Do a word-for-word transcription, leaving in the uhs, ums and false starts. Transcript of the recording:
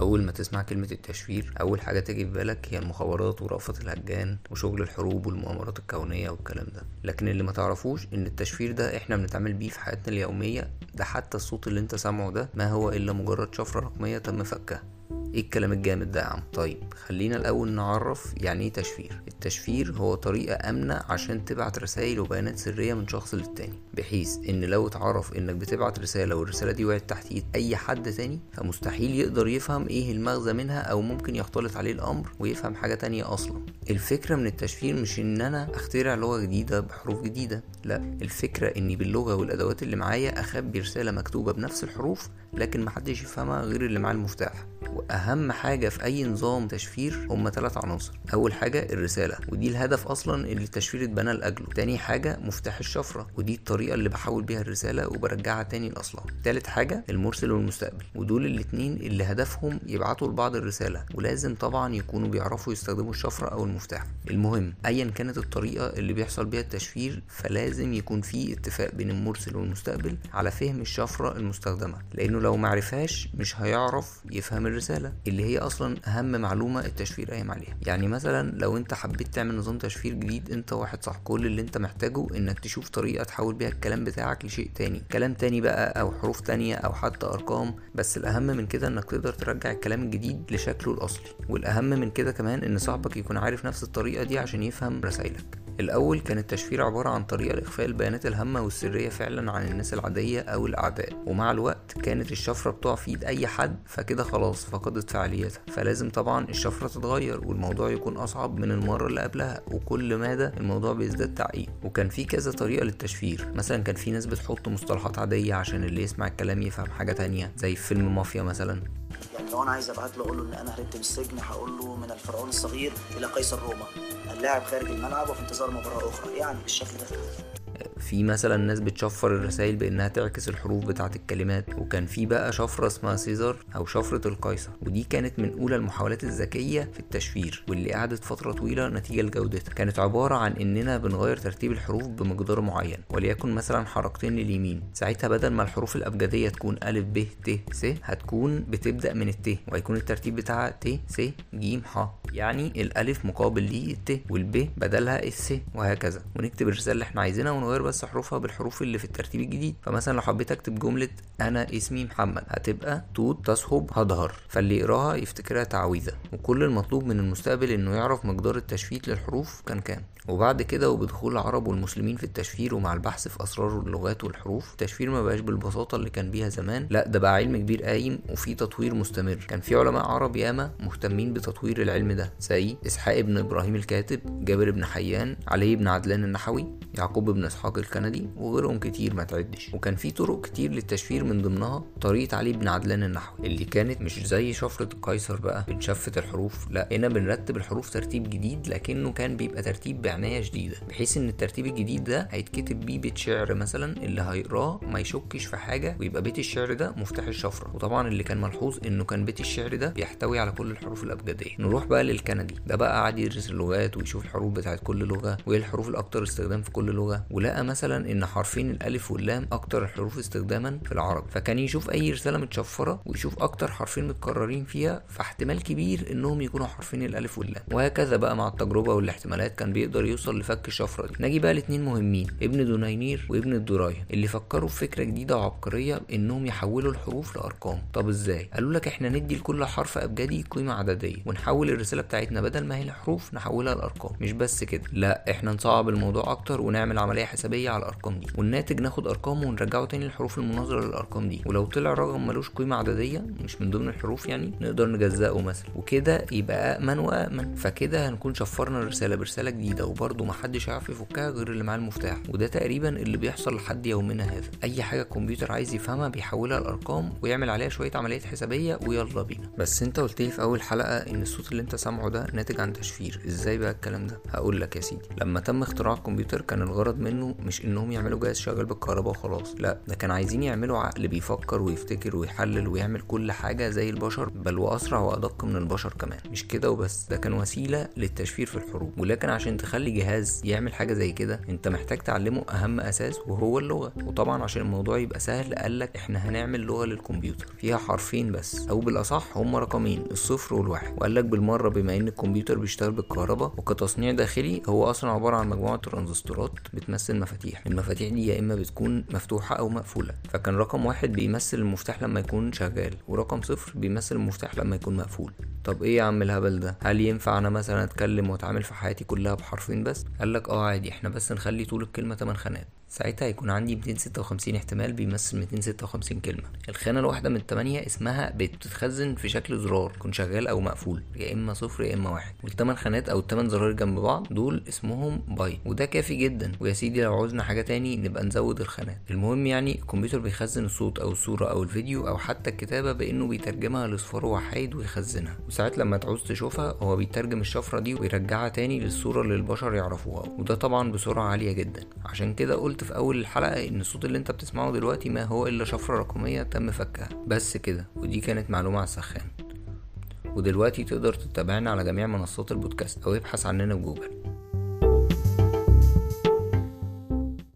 اول ما تسمع كلمة التشفير اول حاجة تيجي في بالك هي المخابرات ورأفت الهجان وشغل الحروب والمؤامرات الكونية والكلام ده، لكن اللي ما تعرفوش ان التشفير ده احنا بنتعامل بيه في حياتنا اليومية. ده حتى الصوت اللي انت سامعه ده ما هو الا مجرد شفرة رقمية تم فكها. ايه الكلام الجامد ده يا عم؟ طيب خلينا الاول نعرف يعني ايه تشفير. التشفير هو طريقة امنة عشان تبعت رسائل وبيانات سرية من شخص للتاني، بحيث ان لو اتعرف انك بتبعت رسالة والرسالة دي وقعت تحت ايد اي حد تاني فمستحيل يقدر يفهم ايه المغزى منها، او ممكن يختلط عليه الامر ويفهم حاجة تانية اصلا. الفكرة من التشفير مش ان انا اخترع لغة جديدة بحروف جديدة، لا، الفكرة اني باللغة والادوات اللي معايا اخبي رسالة مكتوبة بنفس الحروف لكن محدش يفهمها غير اللي معاه المفتاح. اهم حاجة في اي نظام تشفير هم ثلاث عناصر. اول حاجة الرسالة، ودي الهدف اصلا اللي التشفير اتبنى لاجله. تاني حاجة مفتاح الشفرة، ودي الطريقة اللي بحول بيها الرسالة وبرجعها تاني لاصلها. تالت حاجة المرسل والمستقبل، ودول الاتنين اللي هدفهم يبعتوا لبعض الرسالة، ولازم طبعا يكونوا بيعرفوا يستخدموا الشفرة او المفتاح. المهم ايا كانت الطريقة اللي بيحصل بيها التشفير فلازم يكون في اتفاق بين المرسل والمستقبل على فهم الشفرة المستخدمة، لانه لو معرفهاش مش هيعرف يفهم الرسالة اللي هي اصلا اهم معلومه التشفير قايم عليها. يعني مثلا لو انت حبيت تعمل نظام تشفير جديد انت واحد صح، كل اللي انت محتاجه انك تشوف طريقه تحول بيها الكلام بتاعك لشيء تاني، كلام تاني بقى او حروف تانيه او حتى ارقام، بس الاهم من كده انك تقدر ترجع الكلام الجديد لشكله الاصلي، والاهم من كده كمان ان صاحبك يكون عارف نفس الطريقه دي عشان يفهم رسائلك. الاول كان التشفير عباره عن طريقه لاخفاء البيانات الهامه والسريه فعلا عن الناس العاديه او الاعداء، ومع الوقت كانت الشفره بتقع في ايد اي حد فكده خلاص فقدت فعاليتها، فلازم طبعا الشفره تتغير والموضوع يكون اصعب من المره اللي قبلها، وكل ماده الموضوع بيزداد تعقيد. وكان في كذا طريقه للتشفير، مثلا كان في ناس بتحط مصطلحات عاديه عشان اللي يسمع الكلام يفهم حاجه تانية زي فيلم مافيا مثلا. يعني لو انا عايز ابعت له اقول له ان انا هربت من السجن هقول له من الفرعون الصغير الى قيصر روما، اللاعب خارج الملعب وفي انتظار مباراة اخرى، يعني بالشكل ده. في مثلا ناس بتشفر الرسائل بانها تعكس الحروف بتاعه الكلمات، وكان في بقى شفره اسمها سيزار او شفره القيصر، ودي كانت من اولى المحاولات الذكيه في التشفير واللي قعدت فتره طويله نتيجه لجودتها. كانت عباره عن اننا بنغير ترتيب الحروف بمقدار معين، وليكن مثلا حركتين لليمين، ساعتها بدل ما الحروف الابجديه تكون ا ب ت س هتكون بتبدا من الت، وهيكون الترتيب بتاعها ت س ج ح، يعني الالف مقابل للت والب بدلها الس وهكذا، ونكتب الرساله اللي احنا عايزينها ونغير بس حروفها بالحروف اللي في الترتيب الجديد. فمثلا لو حبيت اكتب جمله انا اسمي محمد هتبقى توت تصحب هظهر، فاللي يقراها يفتكرها تعويذه. وكل المطلوب من المستقبل انه يعرف مقدار التشفيت للحروف كان كام. وبعد كده وبدخول العرب والمسلمين في التشفير ومع البحث في اسرار اللغات والحروف، التشفير ما بقاش بالبساطه اللي كان بيها زمان، لا ده بقى علم كبير قايم وفي تطوير مستمر. كان في علماء عرب ياما مهتمين بتطوير العلم ده زي اسحاق بن ابراهيم الكاتب، جابر بن حيان، علي بن عدلان النحوي، يعقوب بن اسحاق الكندي، وغيرهم كتير ما تعدش. وكان في طرق كتير للتشفير من ضمنها طريقه علي بن عدلان النحوي اللي كانت مش زي شفره القيصر بقى بنشفت الحروف، لا هنا بنرتب الحروف ترتيب جديد لكنه كان بيبقى ترتيب بعنايه شديده، بحيث ان الترتيب الجديد ده هيتكتب بيه بيت شعر مثلا اللي هيقراه ما يشكش في حاجه، ويبقى بيت الشعر ده مفتاح الشفره. وطبعا اللي كان ملحوظ انه كان بيت الشعر ده بيحتوي على كل الحروف الابجديه. نروح بقى للكندي، ده بقى قعد يدرس اللغات ويشوف الحروف بتاعه كل لغه وايه الحروف الاكثر استخدام في كل لغه، ولقى مثلا ان حرفين الالف واللام اكتر الحروف استخداما في العرب، فكان يشوف اي رساله متشفره ويشوف اكتر حرفين متكررين فيها فاحتمال كبير انهم يكونوا حرفين الالف واللام، وهكذا بقى مع التجربه والاحتمالات كان بيقدر يوصل لفك الشفره دي. نجي بقى الاثنين مهمين، ابن دنينير وابن الدرايه، اللي فكروا في فكره جديده وعبقريه انهم يحولوا الحروف لارقام. طب ازاي؟ قالوا لك احنا ندي لكل حرف ابجدي قيمه عدديه ونحول الرساله بتاعتنا بدل ما هي حروف نحولها لارقام. مش بس كده، لا احنا نصعب الموضوع اكتر ونعمل عمليه حسابيه على الارقام دي، والناتج ناخد ارقامه ونرجعه تاني للحروف المناظره للارقام دي، ولو طلع رقم ملوش قيمه عدديه مش من ضمن الحروف يعني نقدر نجزئه مثلا، وكده يبقى امن وامن. فكده هنكون شفرنا الرساله برساله جديده وبرده محدش هيعرف يفكها غير اللي معاه المفتاح. وده تقريبا اللي بيحصل لحد يومنا هذا، اي حاجه الكمبيوتر عايز يفهمها بيحولها لارقام ويعمل عليها شويه عمليات حسابيه ويلا بينا. بس انت قلت لي في اول حلقه ان الصوت اللي انت سامعه ده ناتج عن تشفير، ازاي بقى الكلام ده؟ هقول لك يا سيدي. لما تم اختراع الكمبيوتر كان الغرض منه مش انهم يعملوا جهاز شغال بالكهرباء وخلاص، لا ده كان عايزين يعملوا عقل بيفكر ويفتكر ويحلل ويعمل كل حاجه زي البشر، بل واسرع وادق من البشر كمان. مش كده وبس، ده كان وسيله للتشفير في الحروب. ولكن عشان تخلي جهاز يعمل حاجه زي كده انت محتاج تعلمه اهم اساس وهو اللغه. وطبعا عشان الموضوع يبقى سهل قالك احنا هنعمل لغه للكمبيوتر فيها حرفين بس، او بالاصح هما رقمين، الصفر والواحد. وقالك بالمره بما ان الكمبيوتر بيشتغل بالكهرباء وكتصنيع داخلي هو اصلا عباره عن مجموعه ترانزستورات بتمثل مفاتيح، المفاتيح دي يا اما بتكون مفتوحه او مقفوله. فكان رقم واحد بيمثل المفتاح لما يكون شغال، ورقم صفر بيمثل المفتاح لما يكون مقفول. طب ايه يا عم الهبل ده؟ هل ينفع انا مثلا اتكلم واتعامل في حياتي كلها بحرفين بس؟ قالك اه عادي، احنا بس نخلي طول الكلمه تمن خانات، ساعتها هيكون عندي مئتين وستة وخمسين احتمال بيمثل مئتين وستة وخمسين كلمه. الخانه الواحده من ثمانية اسمها بتتخزن في شكل زرار يكون شغال او مقفول، يا اما صفر يا اما واحد. والثمان خانات او الثمان زرار جنب بعض دول اسمهم بايت، وده كافي جدا. ويا سيدي لو عاوزنا حاجه تاني نبقى نزود الخانات. المهم يعني الكمبيوتر بيخزن الصوت او الصوره او الفيديو او حتى الكتابه بانه بيترجمها لاصفار وحايد ويخزنها، وساعات لما تعوز تشوفها هو بيترجم الشفره دي ويرجعها تاني للصوره اللي البشر يعرفوها، وده طبعا بسرعه عاليه جدا. عشان كده قلت في اول الحلقه ان الصوت اللي انت بتسمعه دلوقتي ما هو الا شفره رقميه تم فكها بس كده. ودي كانت معلومه على السخان. ودلوقتي تقدر تتابعنا على جميع منصات البودكاست او ابحث عننا بجوجل.